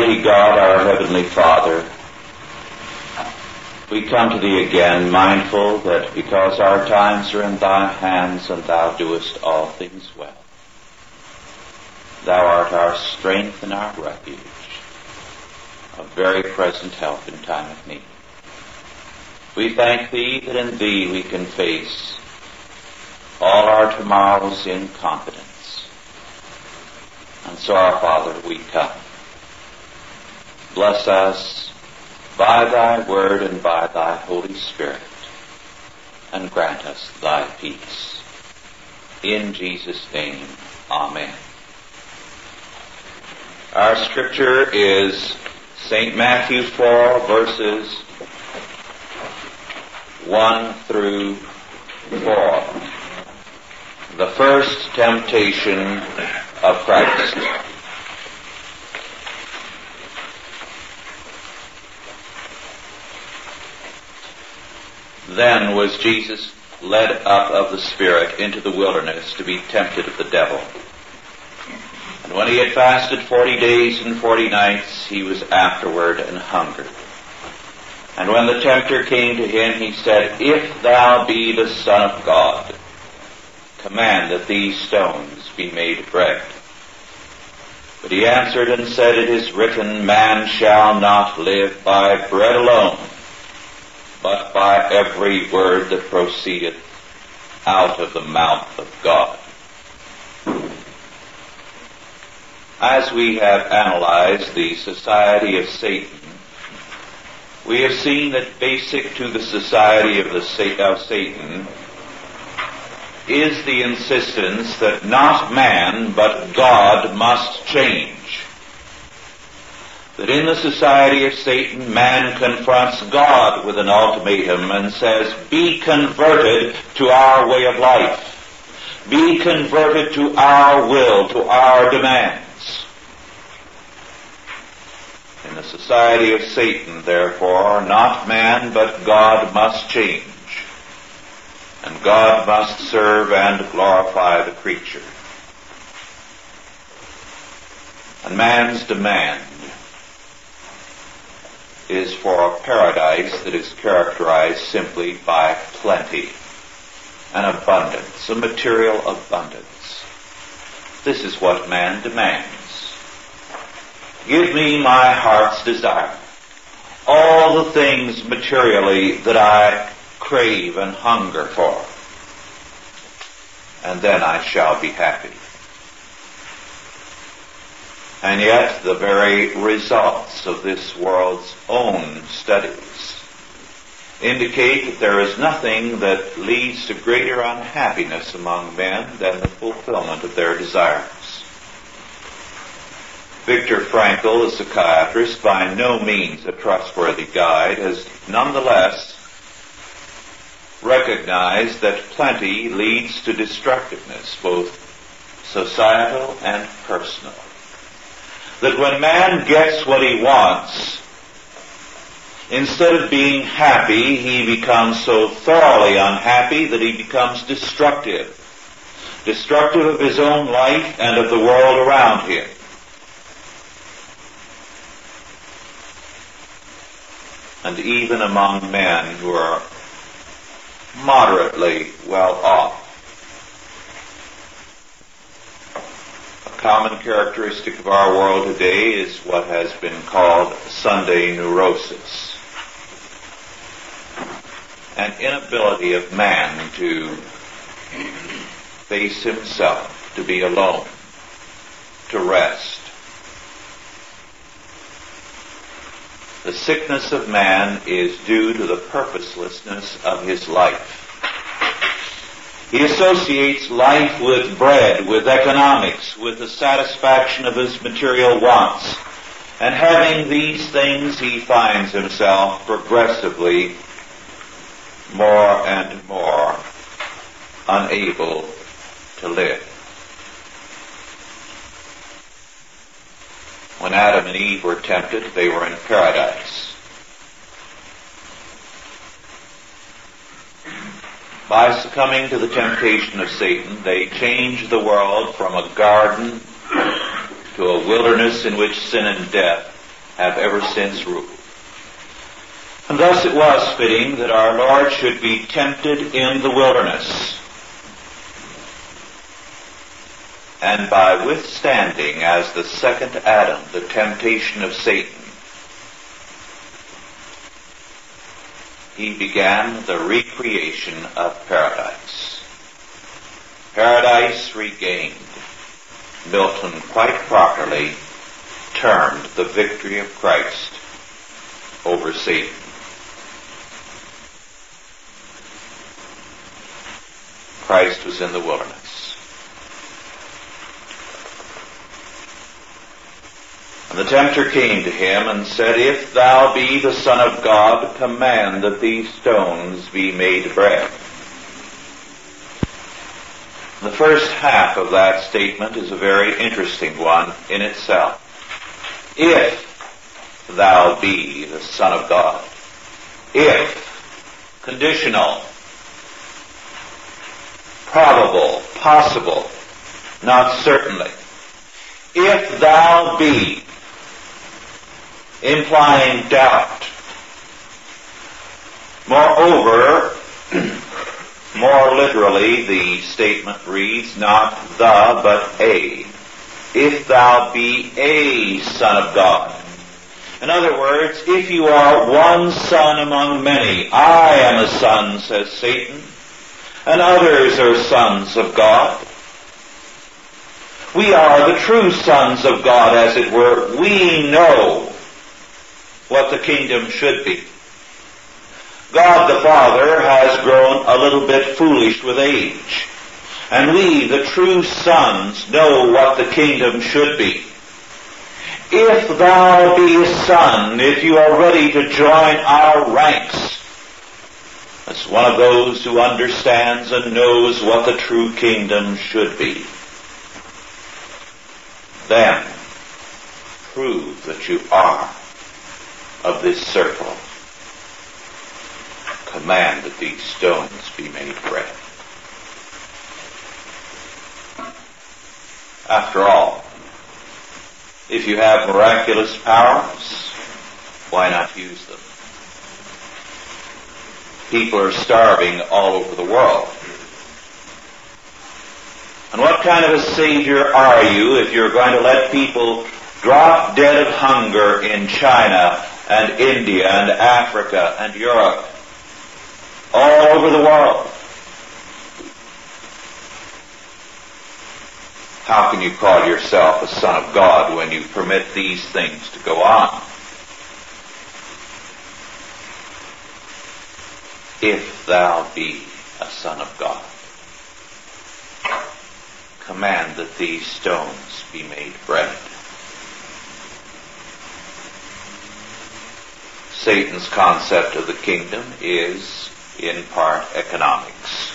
Almighty God, our Heavenly Father, we come to Thee again, mindful that because our times are in Thy hands and Thou doest all things well. Thou art our strength and our refuge, a very present help in time of need. We thank Thee that in Thee we can face all our tomorrows in confidence. And so, our Father, we come. Bless us by Thy Word and by Thy Holy Spirit, and grant us Thy peace. In Jesus' name, Amen. Our scripture is St. Matthew 4, verses 1 through 4. The first temptation of Christ. Then was Jesus led up of the Spirit into the wilderness to be tempted of the devil. And when he had fasted 40 days and 40 nights, he was afterward an hungered. And when the tempter came to him, he said, If thou be the Son of God, command that these stones be made bread. But he answered and said, It is written, Man shall not live by bread alone, but by every word that proceedeth out of the mouth of God. As we have analyzed the society of Satan, we have seen that basic to the society of Satan is the insistence that not man but God must change. That in the society of Satan, man confronts God with an ultimatum and says, Be converted to our way of life. Be converted to our will, to our demands. In the society of Satan, therefore, not man but God must change. And God must serve and glorify the creature. And man's demand is for a paradise that is characterized simply by plenty, an abundance, a material abundance. This is what man demands. Give me my heart's desire, all the things materially that I crave and hunger for, and then I shall be happy. And yet, the very results of this world's own studies indicate that there is nothing that leads to greater unhappiness among men than the fulfillment of their desires. Viktor Frankl, a psychiatrist, by no means a trustworthy guide, has nonetheless recognized that plenty leads to destructiveness, both societal and personal. That when man gets what he wants, instead of being happy, he becomes so thoroughly unhappy that he becomes destructive. Destructive of his own life and of the world around him. And even among men who are moderately well off, common characteristic of our world today is what has been called Sunday neurosis, an inability of man to face himself, to be alone, to rest. The sickness of man is due to the purposelessness of his life. He associates life with bread, with economics, with the satisfaction of his material wants. And having these things, he finds himself progressively more and more unable to live. When Adam and Eve were tempted, they were in paradise. By succumbing to the temptation of Satan, they changed the world from a garden to a wilderness in which sin and death have ever since ruled. And thus it was fitting that our Lord should be tempted in the wilderness, and by withstanding as the second Adam the temptation of Satan, he began the recreation of paradise. Paradise regained, Milton quite properly termed the victory of Christ over Satan. Christ was in the wilderness. And the tempter came to him and said, "If thou be the Son of God, command that these stones be made bread." The first half of that statement is a very interesting one in itself. If thou be the Son of God. If, conditional, probable, possible, not certainly. If thou be, implying doubt. Moreover, more literally, the statement reads not the, but a. If thou be a Son of God. In other words, if you are one son among many, I am a son, says Satan, and others are sons of God. We are the true sons of God, as it were. We know what the kingdom should be. God the Father has grown a little bit foolish with age. And we, the true sons, know what the kingdom should be. If thou be a son, if you are ready to join our ranks, as one of those who understands and knows what the true kingdom should be, then prove that you are of this circle. Command that these stones be made bread. After all, if you have miraculous powers, why not use them? People are starving all over the world. And what kind of a savior are you if you're going to let people drop dead of hunger in China and India and Africa and Europe, all over the world? How can you call yourself a son of God when you permit these things to go on? If thou be a son of God, command that these stones be made bread. Satan's concept of the kingdom is, in part, economics.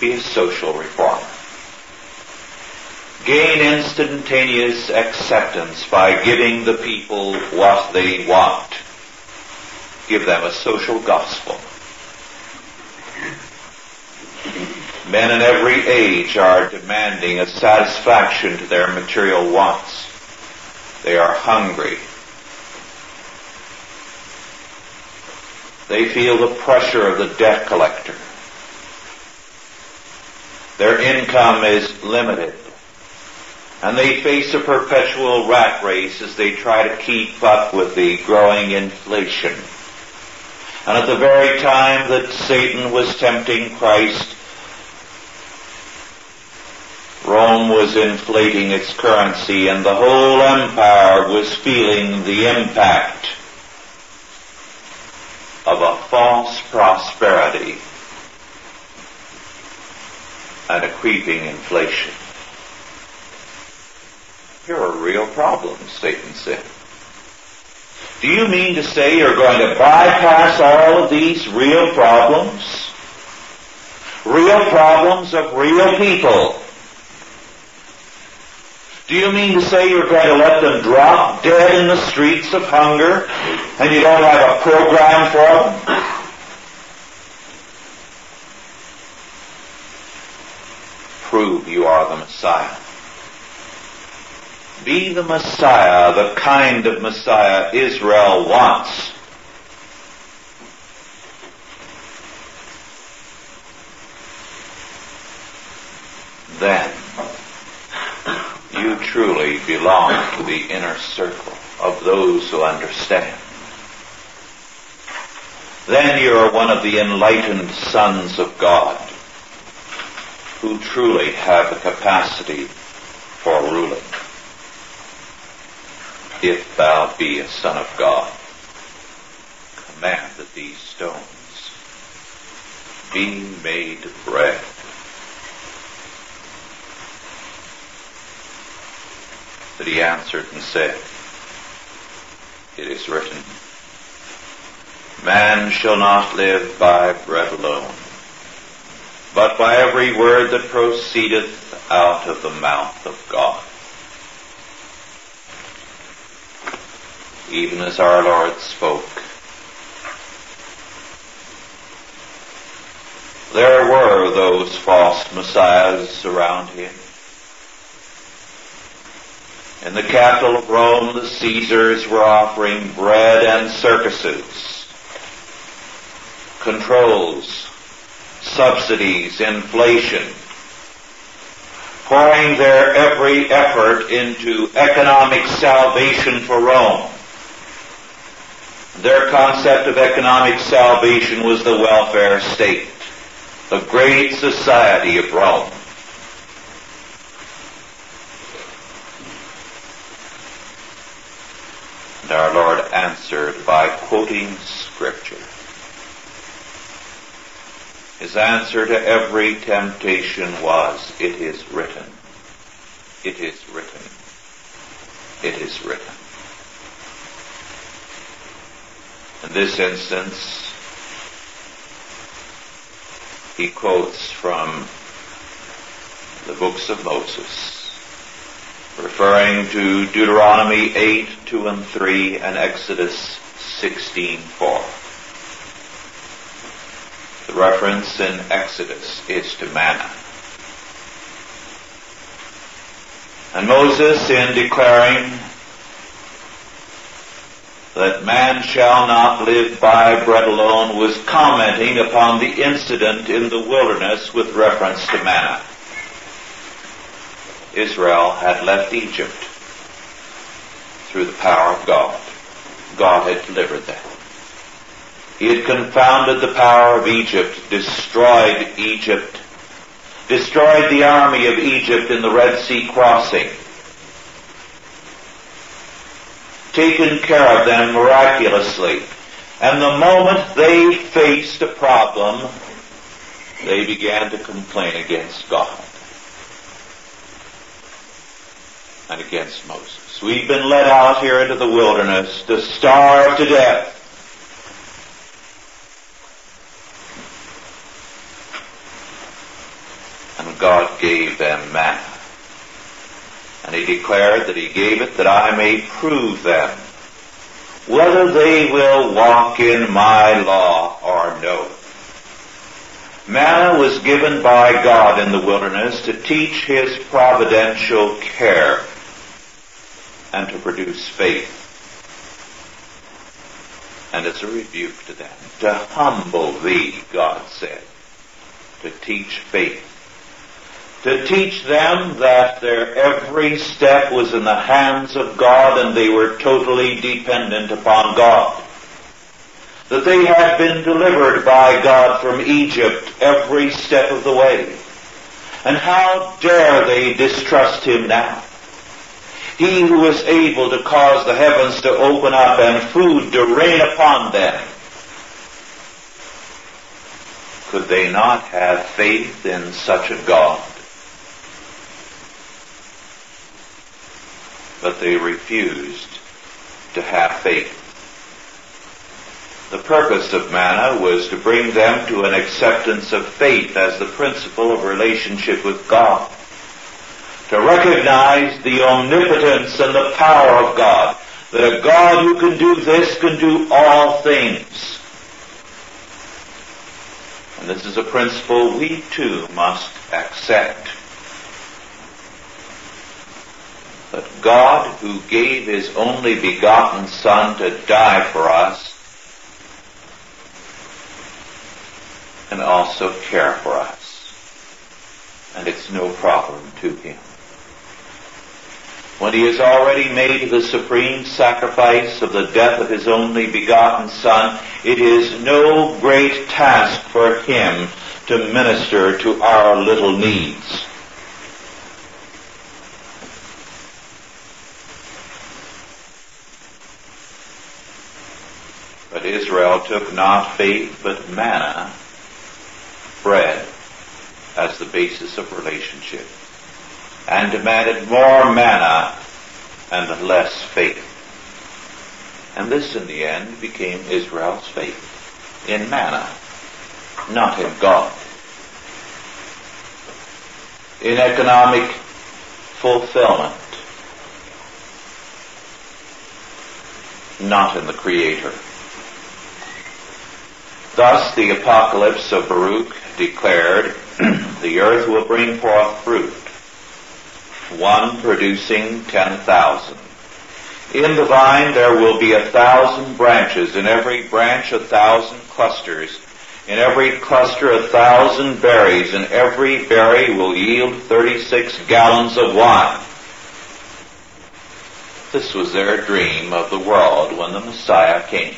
Be a social reformer. Gain instantaneous acceptance by giving the people what they want. Give them a social gospel. Men in every age are demanding a satisfaction to their material wants. They are hungry. They feel the pressure of the debt collector. Their income is limited. And they face a perpetual rat race as they try to keep up with the growing inflation. And at the very time that Satan was tempting Christ, Rome was inflating its currency, and the whole empire was feeling the impact of a false prosperity and a creeping inflation. Here are real problems, Satan said. Do you mean to say you're going to bypass all of these real problems? Real problems of real people. Do you mean to say you're going to let them drop dead in the streets of hunger and you don't have a program for them? Prove you are the Messiah. be the Messiah, the kind of Messiah Israel wants. Then you truly belong to the inner circle of those who understand. Then you are one of the enlightened sons of God who truly have the capacity for ruling, if thou be a son of God. Command that these stones be made bread. But he answered and said, it is written, man shall not live by bread alone, but by every word that proceedeth out of the mouth of God. Even as our Lord spoke, there were those false messiahs around him. In the capital of Rome, the Caesars were offering bread and circuses, controls, subsidies, inflation, pouring their every effort into economic salvation for Rome. Their concept of economic salvation was the welfare state, the great society of Rome. And our Lord answered by quoting Scripture. His answer to every temptation was, it is written, it is written, it is written. In this instance, he quotes from the books of Moses, referring to Deuteronomy 8, 2 and 3, and Exodus 16, 4. The reference in Exodus is to manna. And Moses, in declaring that man shall not live by bread alone, was commenting upon the incident in the wilderness with reference to manna. Israel had left Egypt through the power of God. God had delivered them. He had confounded the power of Egypt, destroyed the army of Egypt in the Red Sea crossing, taken care of them miraculously. And the moment they faced a problem, they began to complain against God and against Moses. We've been led out here into the wilderness to starve to death. And God gave them manna. And he declared that he gave it that I may prove them whether they will walk in my law or no. Manna was given by God in the wilderness to teach his providential care and to produce faith. And as a rebuke to them, to humble thee, God said, to teach faith. To teach them that their every step was in the hands of God and they were totally dependent upon God. That they had been delivered by God from Egypt every step of the way. And how dare they distrust him now? He who was able to cause the heavens to open up and food to rain upon them. Could they not have faith in such a God? But they refused to have faith. The purpose of manna was to bring them to an acceptance of faith as the principle of relationship with God, to recognize the omnipotence and the power of God, that a God who can do this can do all things. And this is a principle we too must accept. But God, who gave His only begotten Son to die for us, and also care for us. And it's no problem to Him. When He has already made the supreme sacrifice of the death of His only begotten Son, it is no great task for Him to minister to our little needs. But Israel took not faith but manna, bread, as the basis of relationship, and demanded more manna and less faith. And this in the end became Israel's faith, in manna, not in God. In economic fulfillment, not in the Creator. Thus the Apocalypse of Baruch declared, the earth will bring forth fruit, one producing 10,000. In the vine there will be 1,000 branches, in every branch 1,000 clusters, in every cluster 1,000 berries, and every berry will yield 36 gallons of wine. This was their dream of the world when the Messiah came.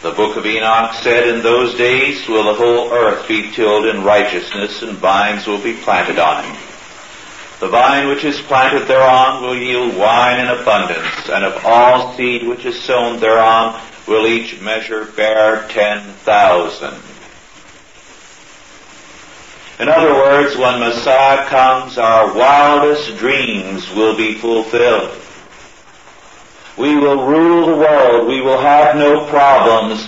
The Book of Enoch said, in those days will the whole earth be tilled in righteousness, and vines will be planted on it. The vine which is planted thereon will yield wine in abundance, and of all seed which is sown thereon will each measure bear 10,000. In other words, when Messiah comes, our wildest dreams will be fulfilled. We will rule the world, we will have no problems,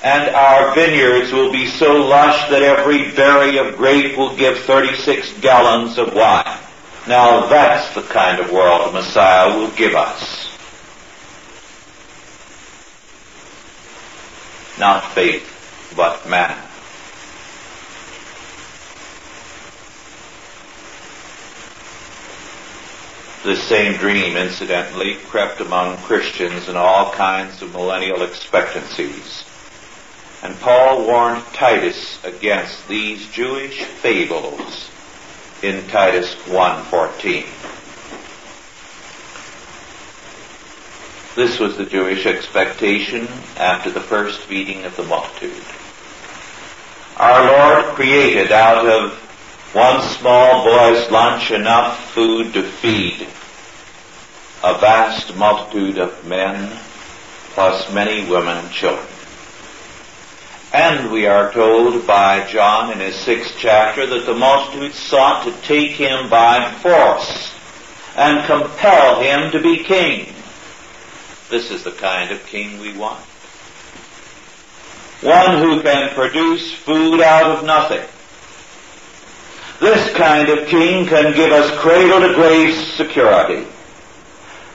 and our vineyards will be so lush that every berry of grape will give 36 gallons of wine. Now that's the kind of world Messiah will give us. Not faith, but man. This same dream, incidentally, crept among Christians in all kinds of millennial expectancies. And Paul warned Titus against these Jewish fables in Titus 1:14. This was the Jewish expectation after the first feeding of the multitude. Our Lord created out of one small boy's lunch enough food to feed a vast multitude of men, plus many women and children. And we are told by John in his 6th chapter that the multitude sought to take him by force and compel him to be king. This is the kind of king we want. One who can produce food out of nothing. This kind of king can give us cradle-to-grave security.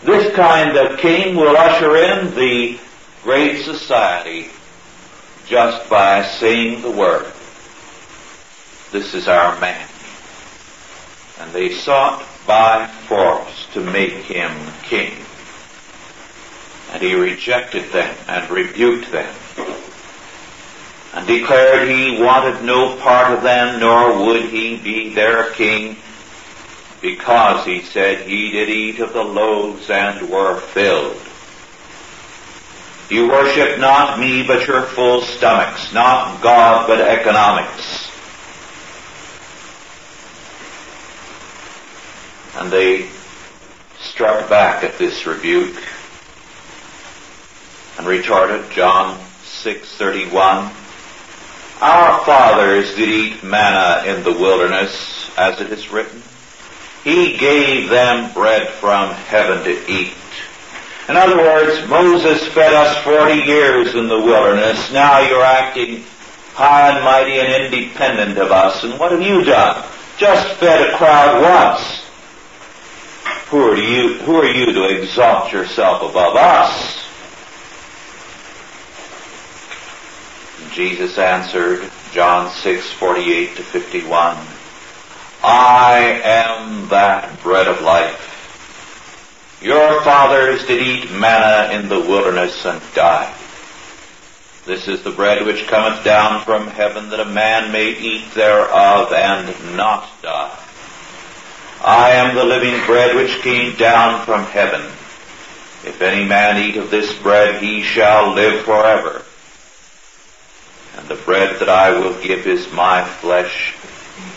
This kind of king will usher in the great society just by saying the word. This is our man. And they sought by force to make him king. And he rejected them and rebuked them, and declared he wanted no part of them, nor would he be their king, because, he said, he did eat of the loaves and were filled. You worship not me, but your full stomachs, not God, but economics. And they struck back at this rebuke and retorted, John 6:31, our fathers did eat manna in the wilderness, as it is written. He gave them bread from heaven to eat. In other words, Moses fed us 40 years in the wilderness. Now you're acting high and mighty and independent of us. And what have you done? Just fed a crowd once. Who are you to exalt yourself above us? Jesus answered, John 6:48 to 51, I am that bread of life. Your fathers did eat manna in the wilderness and died. This is the bread which cometh down from heaven, that a man may eat thereof and not die. I am the living bread which came down from heaven. If any man eat of this bread, he shall live forever. And the bread that I will give is my flesh,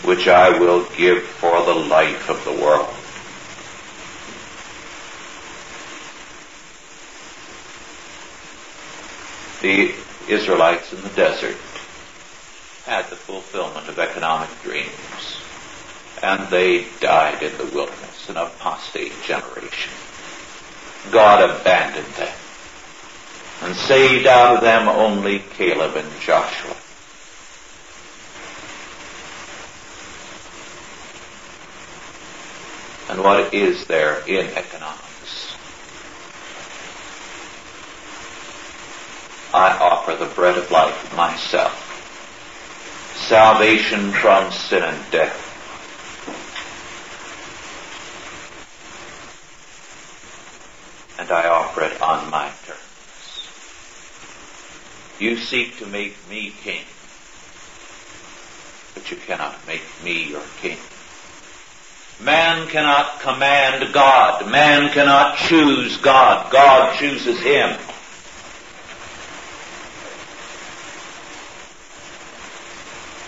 which I will give for the life of the world. The Israelites in the desert had the fulfillment of economic dreams, and they died in the wilderness, an apostate generation. God abandoned them and saved out of them only Caleb and Joshua. And what is there in economics? I offer the bread of life myself, salvation from sin and death. And I offer it on my terms. You seek to make me king, but you cannot make me your king. Man cannot command God. Man cannot choose God. God chooses him.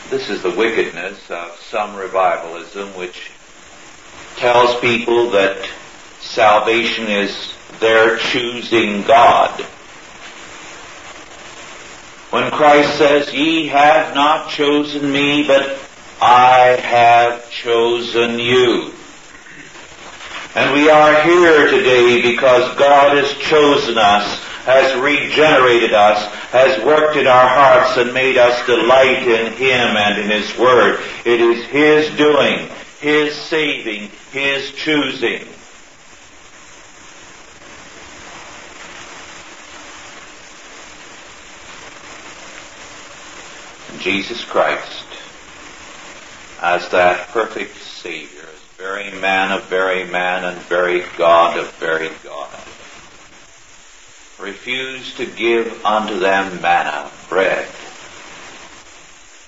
This is the wickedness of some revivalism, which tells people that salvation is their choosing God. When Christ says, "Ye have not chosen me, but I have chosen you." And we are here today because God has chosen us, has regenerated us, has worked in our hearts and made us delight in Him and in His Word. It is His doing, His saving, His choosing. Jesus Christ, as that perfect Savior, as very man of very man and very God of very God, refused to give unto them manna, bread.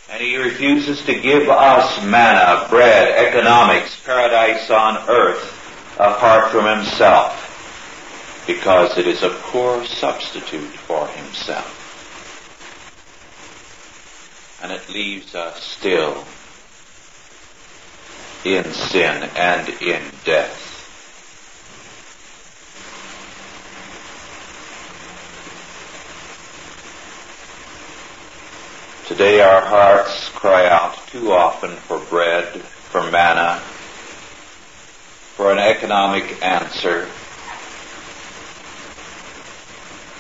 And He refuses to give us manna, bread, economics, paradise on earth, apart from Himself, because it is a poor substitute for Himself. And it leaves us still in sin and in death. Today our hearts cry out too often for bread, for manna, for an economic answer,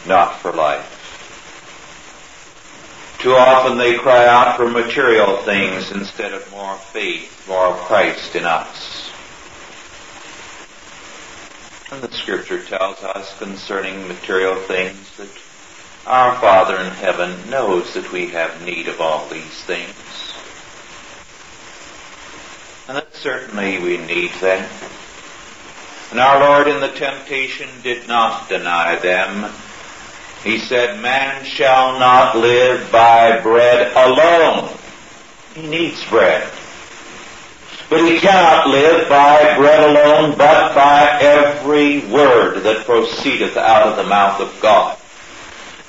not for life. Too often they cry out for material things instead of more faith, more of Christ in us. And the Scripture tells us concerning material things that our Father in heaven knows that we have need of all these things. And that certainly we need them. And our Lord in the temptation did not deny them. He said, "Man shall not live by bread alone." He needs bread. But he cannot live by bread alone, but by every word that proceedeth out of the mouth of God.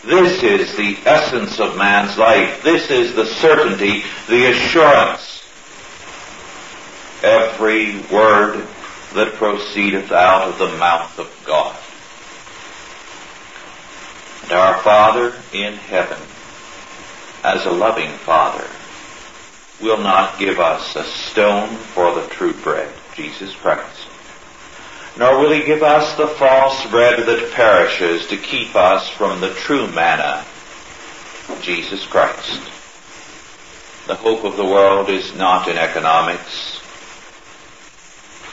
This is the essence of man's life. This is the certainty, the assurance. Every word that proceedeth out of the mouth of God. And our Father in heaven, as a loving Father, will not give us a stone for the true bread, Jesus Christ, nor will He give us the false bread that perishes to keep us from the true manna, Jesus Christ. The hope of the world is not in economics,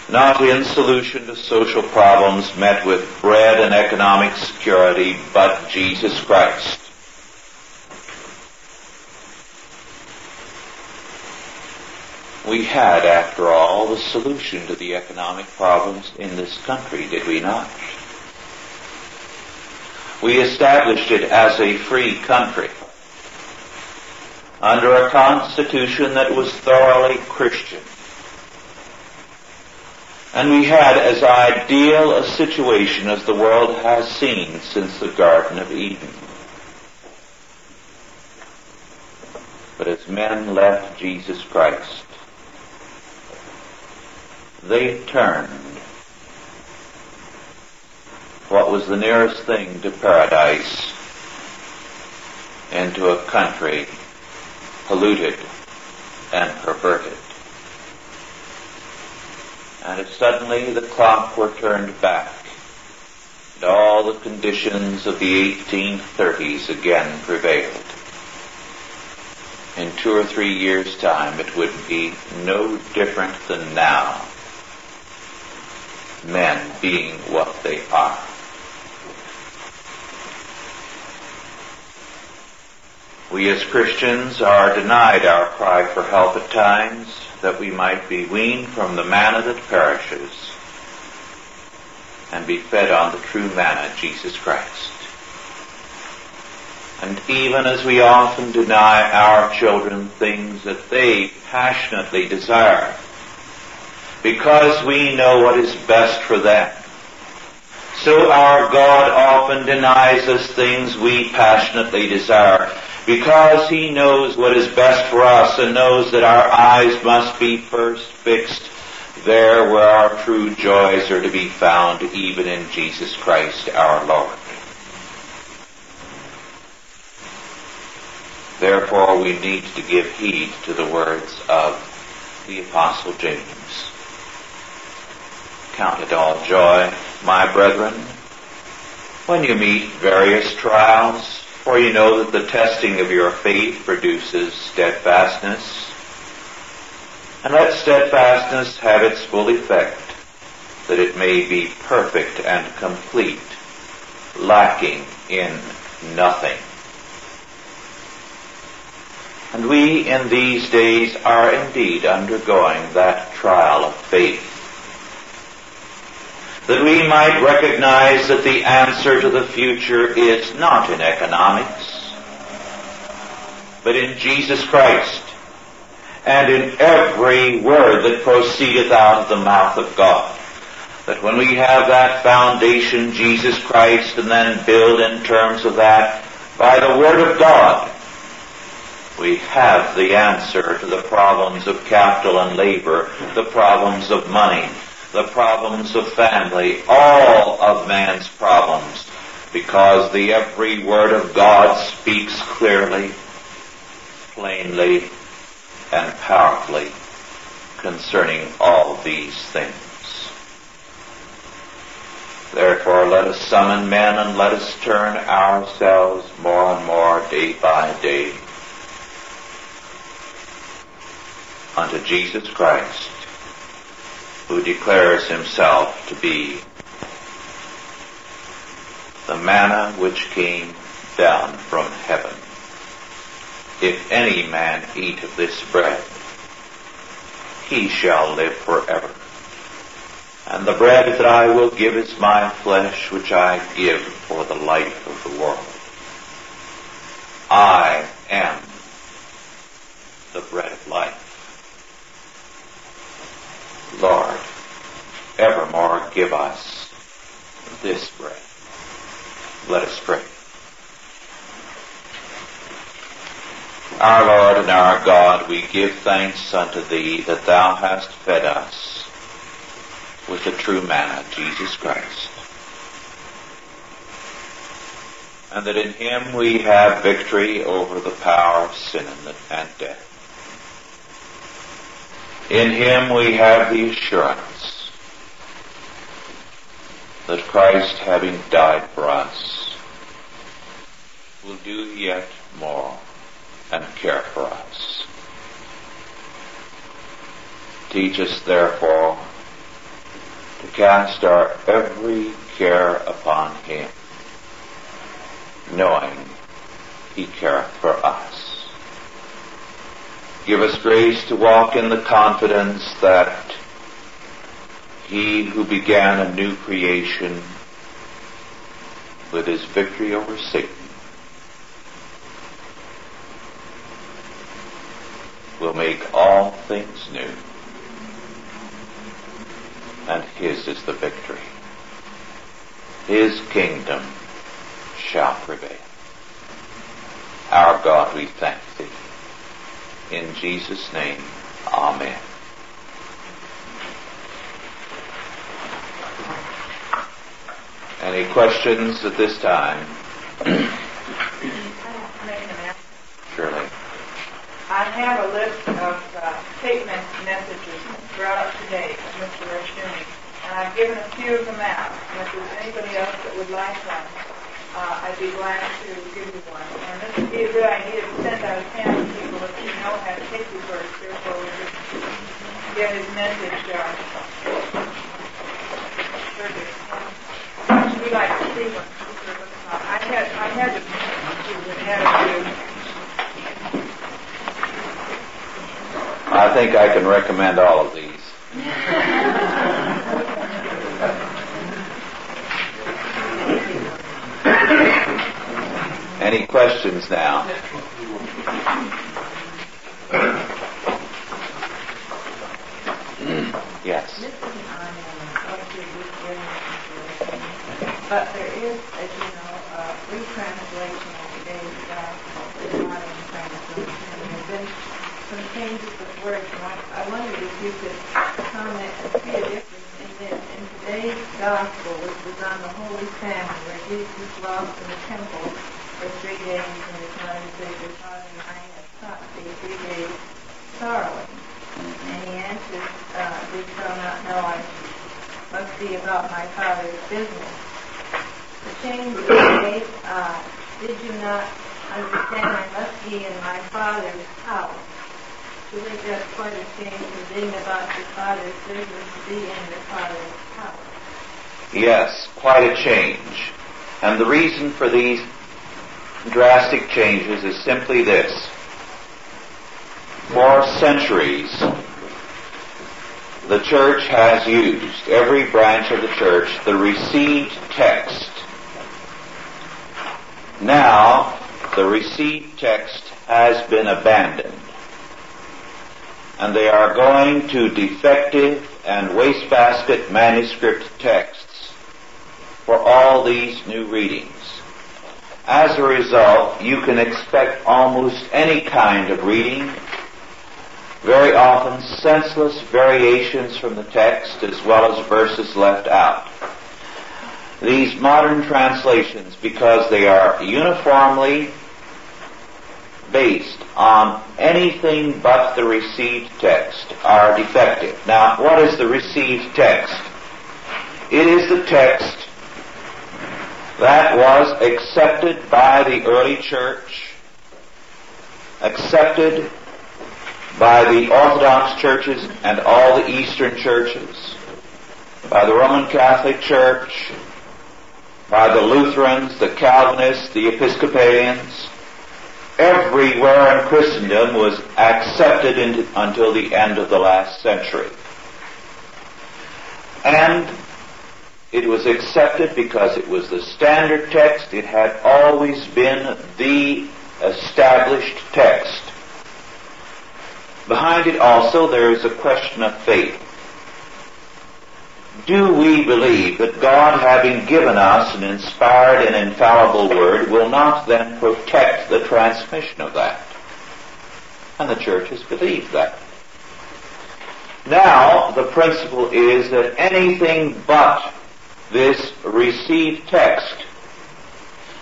not in solution to social problems met with bread and economic security, but Jesus Christ. We had, after all, the solution to the economic problems in this country, did we not? We established it as a free country under a constitution that was thoroughly Christian. And we had as ideal a situation as the world has seen since the Garden of Eden. But as men left Jesus Christ, they turned what was the nearest thing to paradise into a country polluted and perverted. And if suddenly the clock were turned back and all the conditions of the 1830s again prevailed, in 2 or 3 years' time it would be no different than now, men being what they are. We as Christians are denied our cry for help at times, that we might be weaned from the manna that perishes and be fed on the true manna, Jesus Christ. And even as we often deny our children things that they passionately desire, because we know what is best for them, so our God often denies us things we passionately desire, because He knows what is best for us and knows that our eyes must be first fixed there where our true joys are to be found, even in Jesus Christ our Lord. Therefore, we need to give heed to the words of the Apostle James. Count it all joy, my brethren, when you meet various trials, for you know that the testing of your faith produces steadfastness. And let steadfastness have its full effect, that it may be perfect and complete, lacking in nothing. And we in these days are indeed undergoing that trial of faith, that we might recognize that the answer to the future is not in economics, but in Jesus Christ, and in every word that proceedeth out of the mouth of God. That when we have that foundation, Jesus Christ, and then build in terms of that, by the Word of God, we have the answer to the problems of capital and labor, the problems of money, the problems of family, all of man's problems, because the every word of God speaks clearly, plainly, and powerfully concerning all these things. Therefore, let us summon men and let us turn ourselves more and more, day by day, unto Jesus Christ, who declares himself to be the manna which came down from heaven. If any man eat of this bread, he shall live forever. And the bread that I will give is my flesh, which I give for the life of the world. I am the bread of life. Lord, evermore give us this bread. Let us pray. Our Lord and our God, we give thanks unto Thee that Thou hast fed us with the true manna, Jesus Christ, and that in Him we have victory over the power of sin and death. In Him we have the assurance that Christ, having died for us, will do yet more and care for us. Teach us, therefore, to cast our every care upon Him, knowing He careth for us. Give us grace to walk in the confidence that He who began a new creation with His victory over Satan will make all things new, and His is the victory. His kingdom shall prevail. Our God, we thank Thee. In Jesus' name, Amen. Any questions at this time? Surely. I have a list of statements and messages brought up today that Mr. Rashuni, and I've given a few of them out. And if there's anybody else that would like one, I'd be glad to give you one. And this would be a good idea to send out 10 people if you know how to take these words, therefore we can get his message out. We'd like to see one. I had a few that had a few. I think I can recommend all of these. Any questions now? Yes. But there is, as you know, a retranslation of today's gospel. It's not in translation. There's been some changes of words, and I wondered if you could comment and see a difference in this. In today's gospel, which was on the Holy Family, where Jesus lost in the temple for 3 days and his mother said, "Your father and I have sought thee 3 days sorrowing." And he answers, "Didst thou not know I must be about my Father's business?" The change of faith, "Did you not understand I must be in my Father's house?" You think that's quite a change from being about your Father's business to be in your Father's house. Yes, quite a change. And the reason for these drastic changes is simply this. For centuries, the church has used, every branch of the church, the received text. Now, the received text has been abandoned, and they are going to defective and wastebasket manuscript texts for all these new readings. As a result, you can expect almost any kind of reading, very often senseless variations from the text as well as verses left out. These modern translations, because they are uniformly based on anything but the received text, are defective. Now, what is the received text? It is the text that was accepted by the early church, accepted by the Orthodox churches and all the Eastern churches, by the Roman Catholic Church, by the Lutherans, the Calvinists, the Episcopalians. Everywhere in Christendom was accepted until the end of the last century. And it was accepted because it was the standard text. It had always been the established text. Behind it also there is a question of faith. Do we believe that God, having given us an inspired and infallible word, will not then protect the transmission of that? And the church has believed that. Now, the principle is that anything but this received text,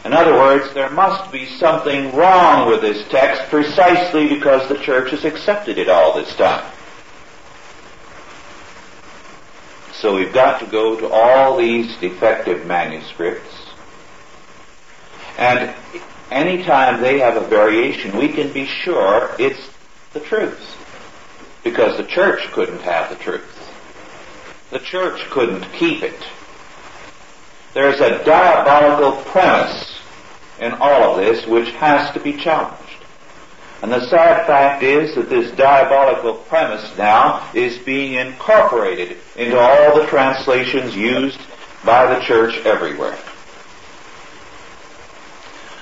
in other words, there must be something wrong with this text precisely because the church has accepted it all this time. So we've got to go to all these defective manuscripts, and any time they have a variation, we can be sure it's the truth, because the church couldn't have the truth. The church couldn't keep it. There's a diabolical premise in all of this which has to be challenged. And the sad fact is that this diabolical premise now is being incorporated into all the translations used by the church everywhere.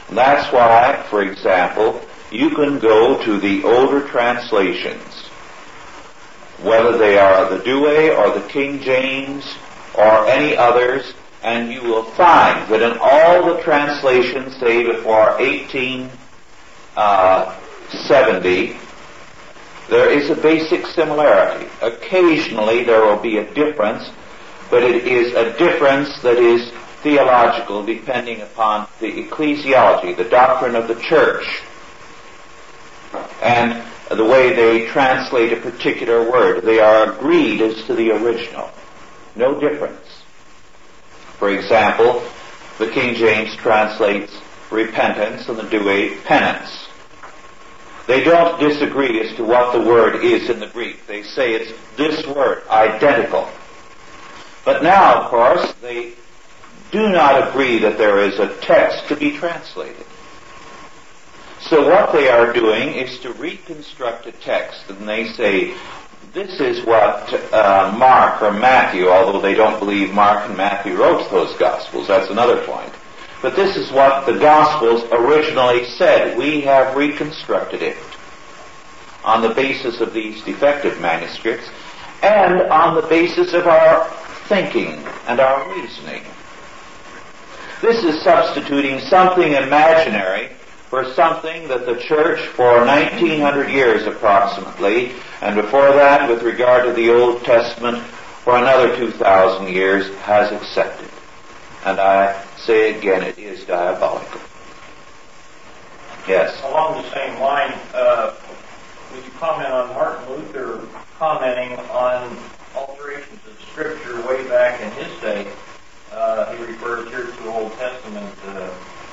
And that's why, for example, you can go to the older translations, whether they are the Douay or the King James or any others, and you will find that in all the translations, say before 1870, there is a basic similarity. Occasionally there will be a difference, but it is a difference that is theological, depending upon the ecclesiology, the doctrine of the church, and the way they translate a particular word. They are agreed as to the original. No difference. For example, the King James translates repentance and the Douay penance. They don't disagree as to what the word is in the Greek. They say it's this word, identical. But now, of course, they do not agree that there is a text to be translated. So what they are doing is to reconstruct a text, and they say, this is what Mark or Matthew, although they don't believe Mark and Matthew wrote those Gospels, that's another point. But this is what the Gospels originally said. We have reconstructed it on the basis of these defective manuscripts and on the basis of our thinking and our reasoning. This is substituting something imaginary for something that the church for 1900 years approximately, and before that with regard to the Old Testament for another 2,000 years, has accepted. And I say again, it is diabolical. Yes? Along the same line, would you comment on Martin Luther commenting on alterations of Scripture way back in his day? He referred here to Old Testament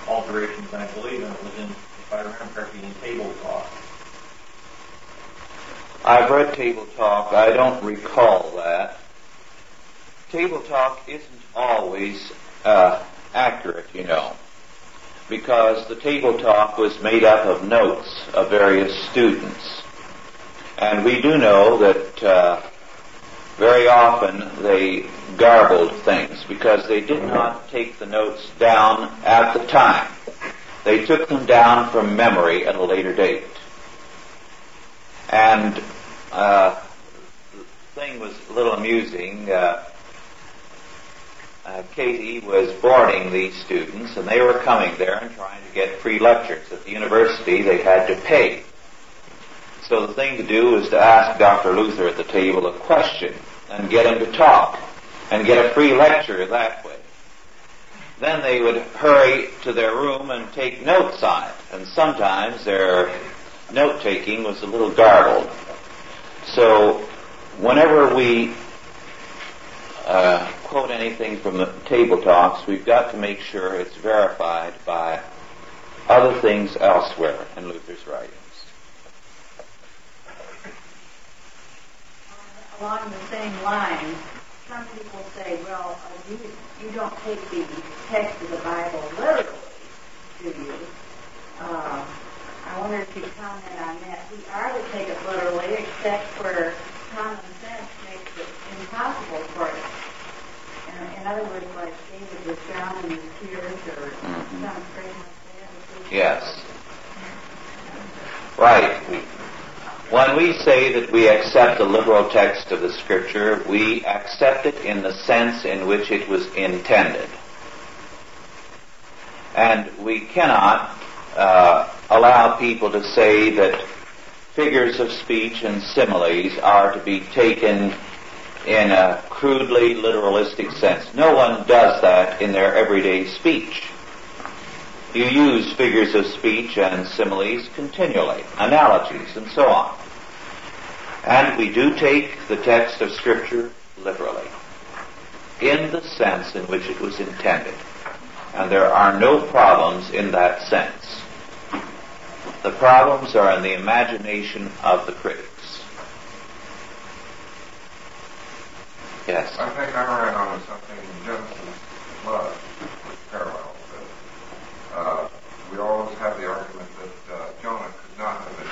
alterations, I believe, and it was in, if I remember correctly, in Table Talk. I've read Table Talk. I don't recall that. Table Talk isn't always accurate, you know, because the Table Talk was made up of notes of various students. And we do know that very often they garbled things because they did not take the notes down at the time. They took them down from memory at a later date. And the thing was a little amusing. Katie was boarding these students, and they were coming there and trying to get free lectures. At the university, they had to pay. So the thing to do was to ask Dr. Luther at the table a question and get him to talk and get a free lecture that way. Then they would hurry to their room and take notes on it, and sometimes their note-taking was a little garbled. So whenever we quote anything from the Table Talks, we've got to make sure it's verified by other things elsewhere in Luther's writings. Along the same lines, some people say, well, you don't take the text of the Bible literally, do you? I wonder if you comment on that. We are to take it literally, except for common sense makes it impossible for us. In other words, like David was drowned in his tears or something like that. Yes. Right. When we say that we accept the literal text of the Scripture, we accept it in the sense in which it was intended. And we cannot allow people to say that figures of speech and similes are to be taken in a crudely literalistic sense. No one does that in their everyday speech. You use figures of speech and similes continually, analogies and so on. And we do take the text of Scripture literally, in the sense in which it was intended. And there are no problems in that sense. The problems are in the imagination of the critics. Yes? I think I ran on something in Genesis, but it's parallel. But, we always have the argument that Jonah could not have been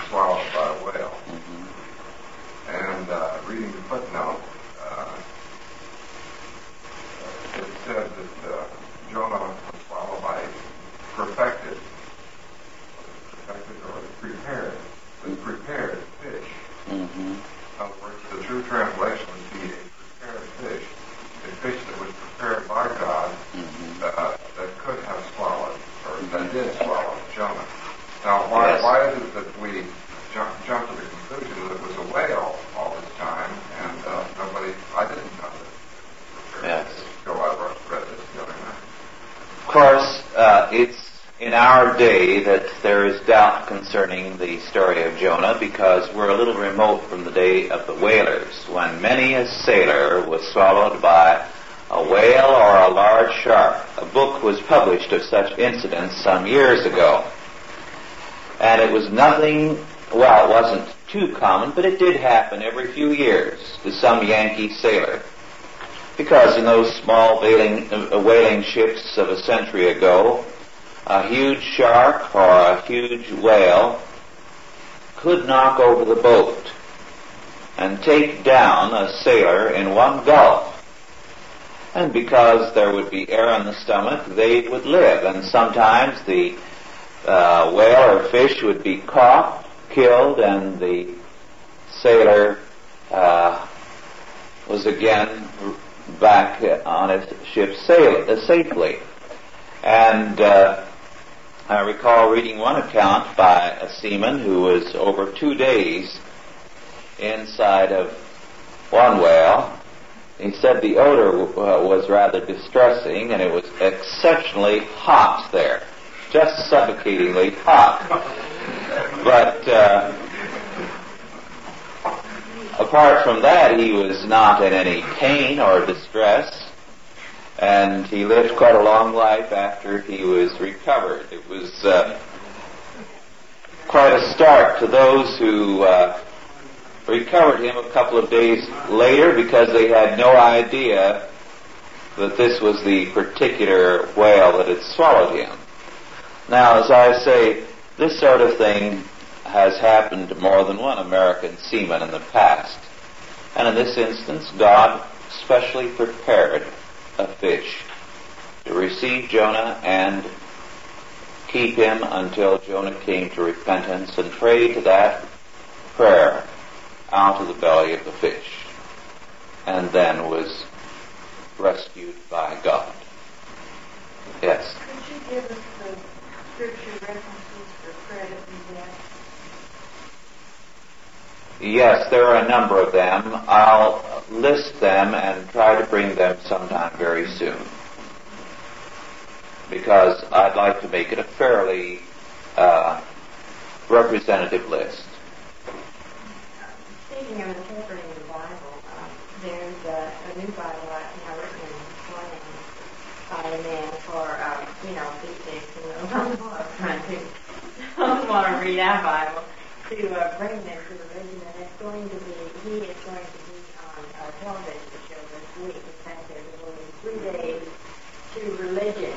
course, it's in our day that there is doubt concerning the story of Jonah, because we're a little remote from the day of the whalers, when many a sailor was swallowed by a whale or a large shark. A book was published of such incidents some years ago. And it was nothing, well, it wasn't too common, but it did happen every few years to some Yankee sailor. Because in those small whaling ships of a century ago, a huge shark or a huge whale could knock over the boat and take down a sailor in one gulp. And because there would be air in the stomach, they would live. And sometimes the whale or fish would be caught, killed, and the sailor was again back on his ship safely. And I recall reading one account by a seaman who was over 2 days inside of one whale. He said the odor was rather distressing, and it was exceptionally hot there, just suffocatingly hot. But apart from that, he was not in any pain or distress, and he lived quite a long life after he was recovered. It was quite a start to those who recovered him a couple of days later, because they had no idea that this was the particular whale that had swallowed him. Now, as I say, this sort of thing has happened to more than one American seaman in the past. And in this instance, God specially prepared a fish to receive Jonah and keep him until Jonah came to repentance and prayed to that prayer out of the belly of the fish, and then was rescued by God. Yes? Could you give us the scripture references for prayer that we have? Yes, there are a number of them. I'll list them and try to bring them sometime very soon, because I'd like to make it a fairly representative list. Speaking of interpreting the Bible, there's a new Bible now written in Latin by a man for, these days, and a lot of trying to want to read our Bible, to bring them to the vision, and he is going to be on television show this week. In fact, there's only 3 days to religion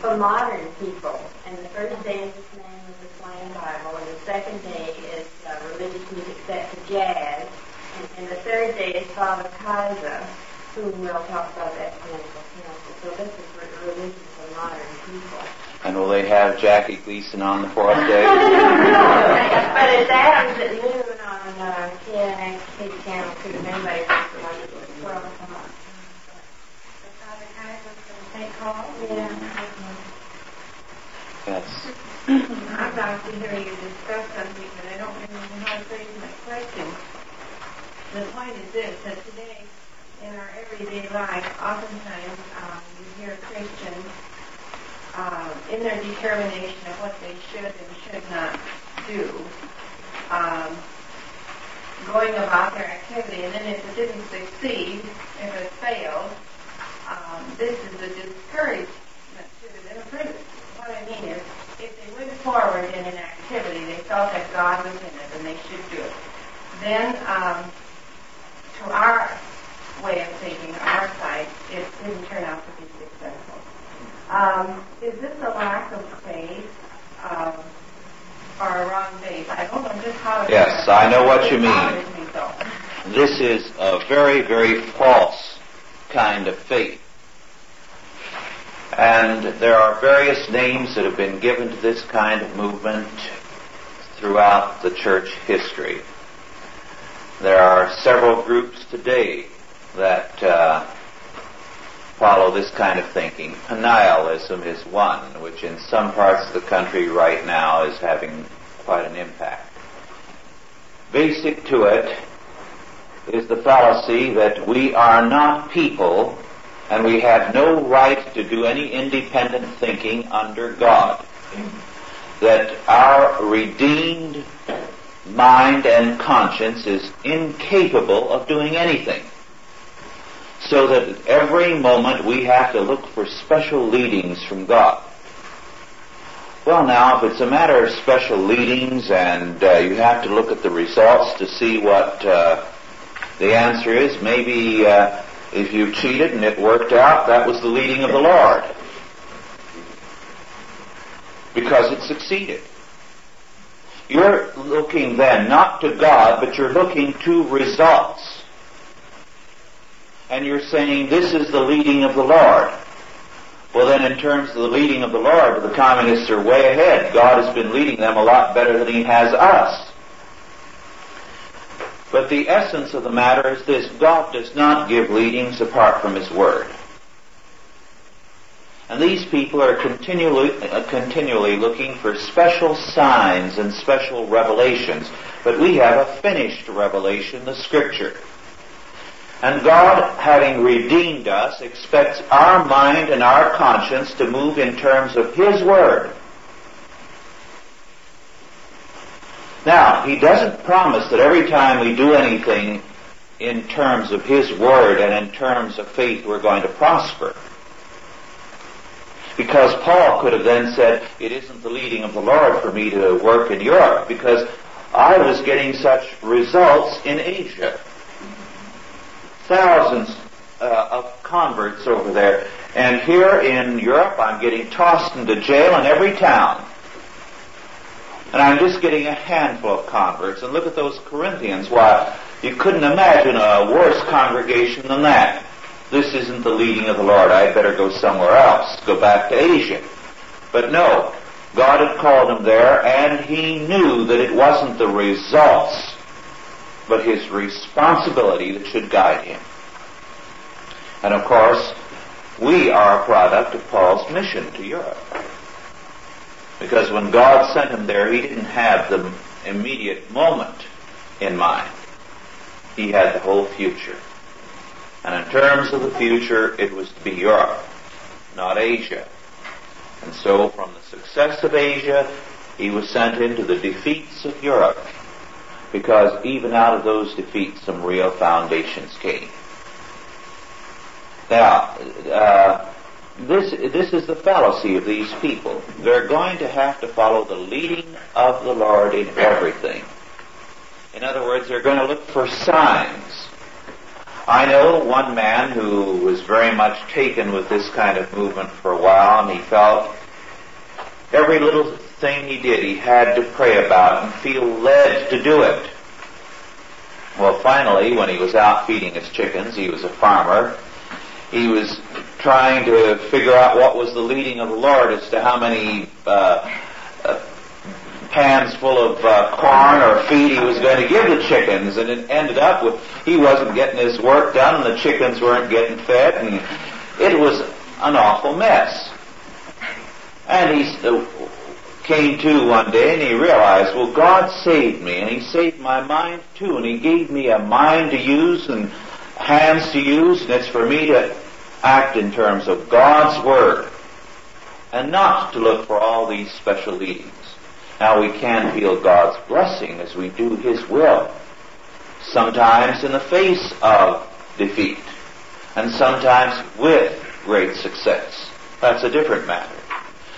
for modern people, and the first day is the name of the Slang Bible, and the second day is religious music set to jazz, and the third day is Father Kaiser, who will talk about ecumenical council. So this is religion for modern people. And will they have Jackie Gleason on the fourth day? But it's Adams at noon on KNXT channel 2, and anybody wants to watch it at 12 o'clock. The Father Kaiser from St. Paul? Yeah. Yes. I'd like to hear you discuss something, but I don't really know how to phrase my question. The point is this, that today, in our everyday life, oftentimes you hear Christians in their determination of what they should and should not do, going about their activity, and then if it didn't succeed, if it failed, this is a discouragement to them. What I mean is, if they went forward in an activity, they felt that God was in it and they should do it. Then, to our way of thinking, our side, it didn't turn out to be successful. Is this a lack of faith or a wrong faith? I don't know just how to... Yes, I know what you mean. This is a very, very false kind of faith. And there are various names that have been given to this kind of movement throughout the church history. There are several groups today that follow this kind of thinking. Penialism is one, which in some parts of the country right now is having quite an impact. Basic to it is the fallacy that we are not people and we had no right to do any independent thinking under God. That our redeemed mind and conscience is incapable of doing anything. So that every moment we have to look for special leadings from God. Well, now, if it's a matter of special leadings and you have to look at the results to see what the answer is, maybe if you cheated and it worked out, that was the leading of the Lord. Because it succeeded. You're looking then not to God, but you're looking to results. And you're saying, this is the leading of the Lord. Well, then, in terms of the leading of the Lord, the communists are way ahead. God has been leading them a lot better than he has us. But the essence of the matter is this. God does not give leadings apart from his word. And these people are continually looking for special signs and special revelations. But we have a finished revelation, the Scripture. And God, having redeemed us, expects our mind and our conscience to move in terms of his word. Now, he doesn't promise that every time we do anything in terms of his word and in terms of faith we're going to prosper. Because Paul could have then said, it isn't the leading of the Lord for me to work in Europe because I was getting such results in Asia. Thousands of converts over there. And here in Europe, I'm getting tossed into jail in every town. And I'm just getting a handful of converts. And look at those Corinthians. Why, you couldn't imagine a worse congregation than that. This isn't the leading of the Lord. I'd better go somewhere else, go back to Asia. But no, God had called him there, and he knew that it wasn't the results but his responsibility that should guide him. And of course, we are a product of Paul's mission to Europe. Because when God sent him there, he didn't have the immediate moment in mind. He had the whole future. And in terms of the future, it was to be Europe, not Asia. And so from the success of Asia, he was sent into the defeats of Europe. Because even out of those defeats, some real foundations came. Now, this is the fallacy of these people. They're going to have to follow the leading of the Lord in everything. In other words, they're going to look for signs. I know one man who was very much taken with this kind of movement for a while, and he felt every little thing he did, he had to pray about and feel led to do it. Well, finally, when he was out feeding his chickens, he was a farmer, he was trying to figure out what was the leading of the Lord as to how many pans full of corn or feed he was going to give the chickens, and it ended up with he wasn't getting his work done and the chickens weren't getting fed, and it was an awful mess. And he came to one day and he realized, well, God saved me and he saved my mind too, and he gave me a mind to use and hands to use, and it's for me to act in terms of God's word and not to look for all these special leadings. Now, we can feel God's blessing as we do his will, sometimes in the face of defeat and sometimes with great success. That's a different matter.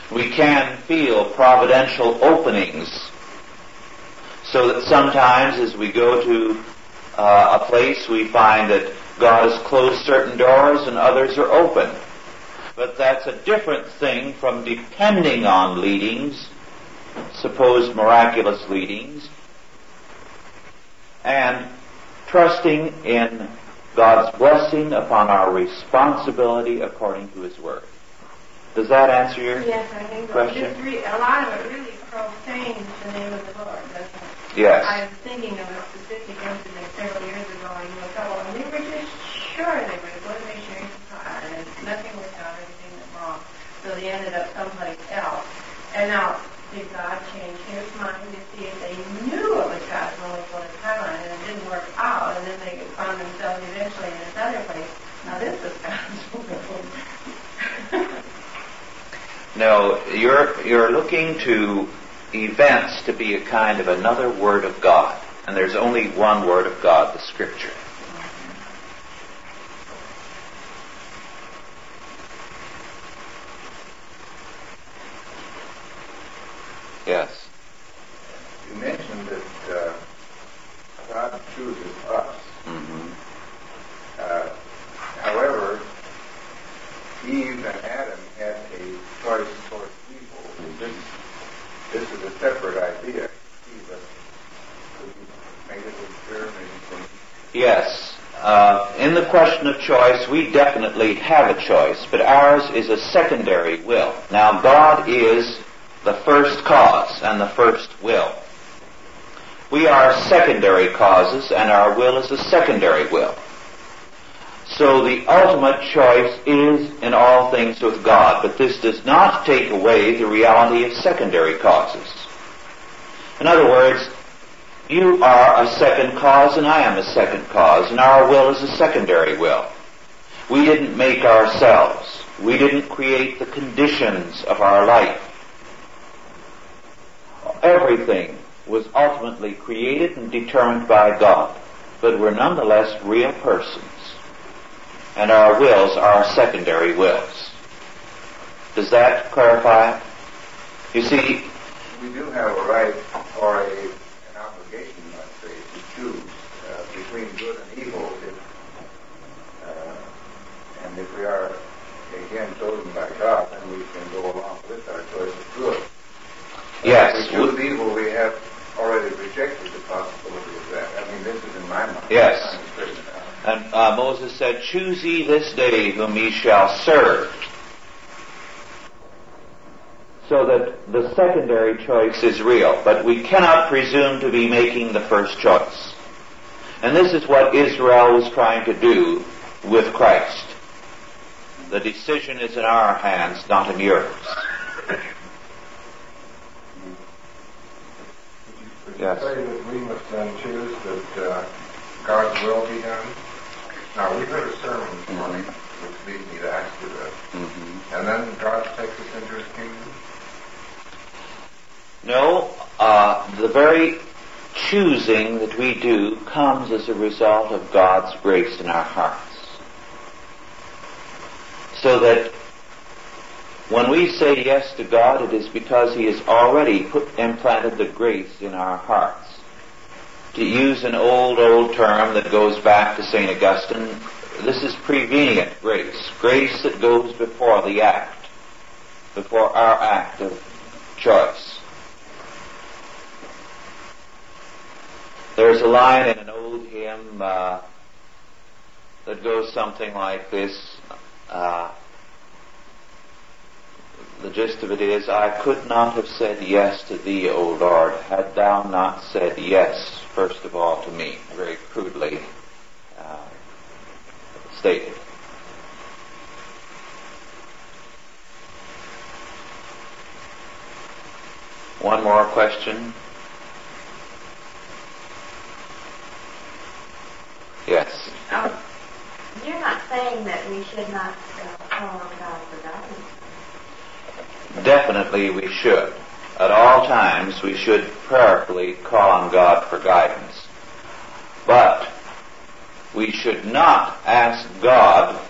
We can feel providential openings, so that sometimes as we go to a place, we find that God has closed certain doors and others are open. But that's a different thing from depending on leadings, supposed miraculous leadings, and trusting in God's blessing upon our responsibility according to his word. Does that answer your question? Yes, I think so. A lot of it really profanes the name of the Lord, doesn't it? Yes. I was thinking of a specific incident several years ago. I knew a fellow, and we were just sure they were going to missionaries and nothing worked out, everything went wrong. So they ended up someplace else. And now, did God change his mind to see if they knew it was God's will for the timeline, and it didn't work out, and then they found themselves eventually in this other place? Now this is possible. No, you're looking to events to be a kind of another word of God. And there's only one word of God, the Scripture. Yes. You mentioned that God chooses us. Mm-hmm. However, Eve and Adam had a choice towards evil. Mm-hmm. This is a separate idea. Yes. In the question of choice, we definitely have a choice, but ours is a secondary will. Now, God is the first cause and the first will. We are secondary causes, and our will is a secondary will. So the ultimate choice is in all things with God, but this does not take away the reality of secondary causes. In other words, you are a second cause, and I am a second cause, and our will is a secondary will. We didn't make ourselves. We didn't create the conditions of our life. Everything was ultimately created and determined by God, but we're nonetheless real persons, and our wills are secondary wills. Does that clarify it? You see, we do have a right or an obligation, let's say, to choose between good and evil, and if we are again chosen by God, then we can go along with our choice of good. Yes. If we choose evil, we have already rejected the possibility of that. I mean, this is in my mind. Yes. And Moses said, "Choose ye this day whom ye shall serve." So that the secondary choice is real, but we cannot presume to be making the first choice. And this is what Israel was trying to do with Christ. The decision is in our hands, not in yours. Yes. Say that we must then choose that God's will be done. Now, we heard a sermon this morning, which leads me to Exodus, and then God takes us into His kingdom? No, the very choosing that we do comes as a result of God's grace in our hearts. So that when we say yes to God, it is because He has already implanted the grace in our hearts. To use an old term that goes back to St. Augustine, this is prevenient grace, grace that goes before the act, before our act of choice. There's a line in an old hymn that goes something like this. The gist of it is, I could not have said yes to thee, O Lord, had thou not said yes, first of all, to me. Very crudely stated. One more question. Yes. You're not saying that we should not call on God for guidance. Definitely we should. At all times we should prayerfully call on God for guidance. But we should not ask God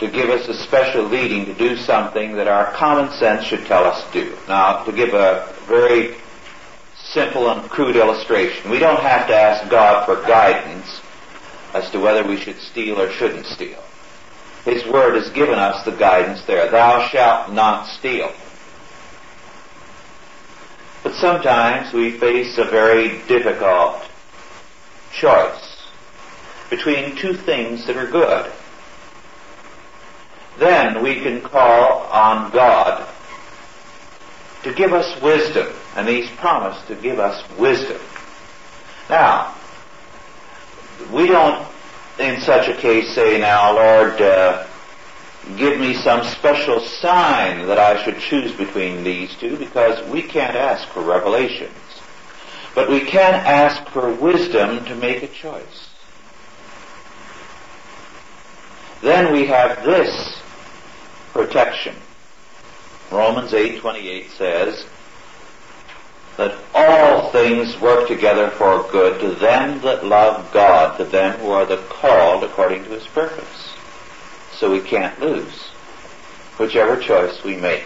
to give us a special leading to do something that our common sense should tell us to do. Now, to give a very simple and crude illustration, we don't have to ask God for guidance as to whether we should steal or shouldn't steal. His Word has given us the guidance there. Thou shalt not steal. But sometimes we face a very difficult choice between two things that are good. Then we can call on God to give us wisdom, and He's promised to give us wisdom. Now, we don't in such a case say, now, Lord, give me some special sign that I should choose between these two, because we can't ask for revelations. But we can ask for wisdom to make a choice. then we have this protection. Romans 8:28 says that all things work together for good to them that love God, to them who are the called according to His purpose. So we can't lose, whichever choice we make.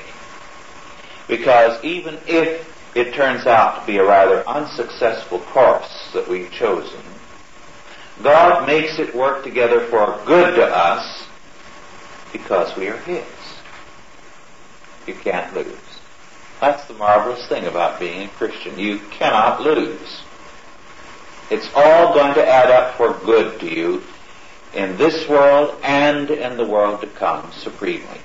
Because even if it turns out to be a rather unsuccessful course that we've chosen, God makes it work together for good to us because we are His. You can't lose. That's the marvelous thing about being a Christian. You cannot lose. It's all going to add up for good to you in this world and in the world to come supremely.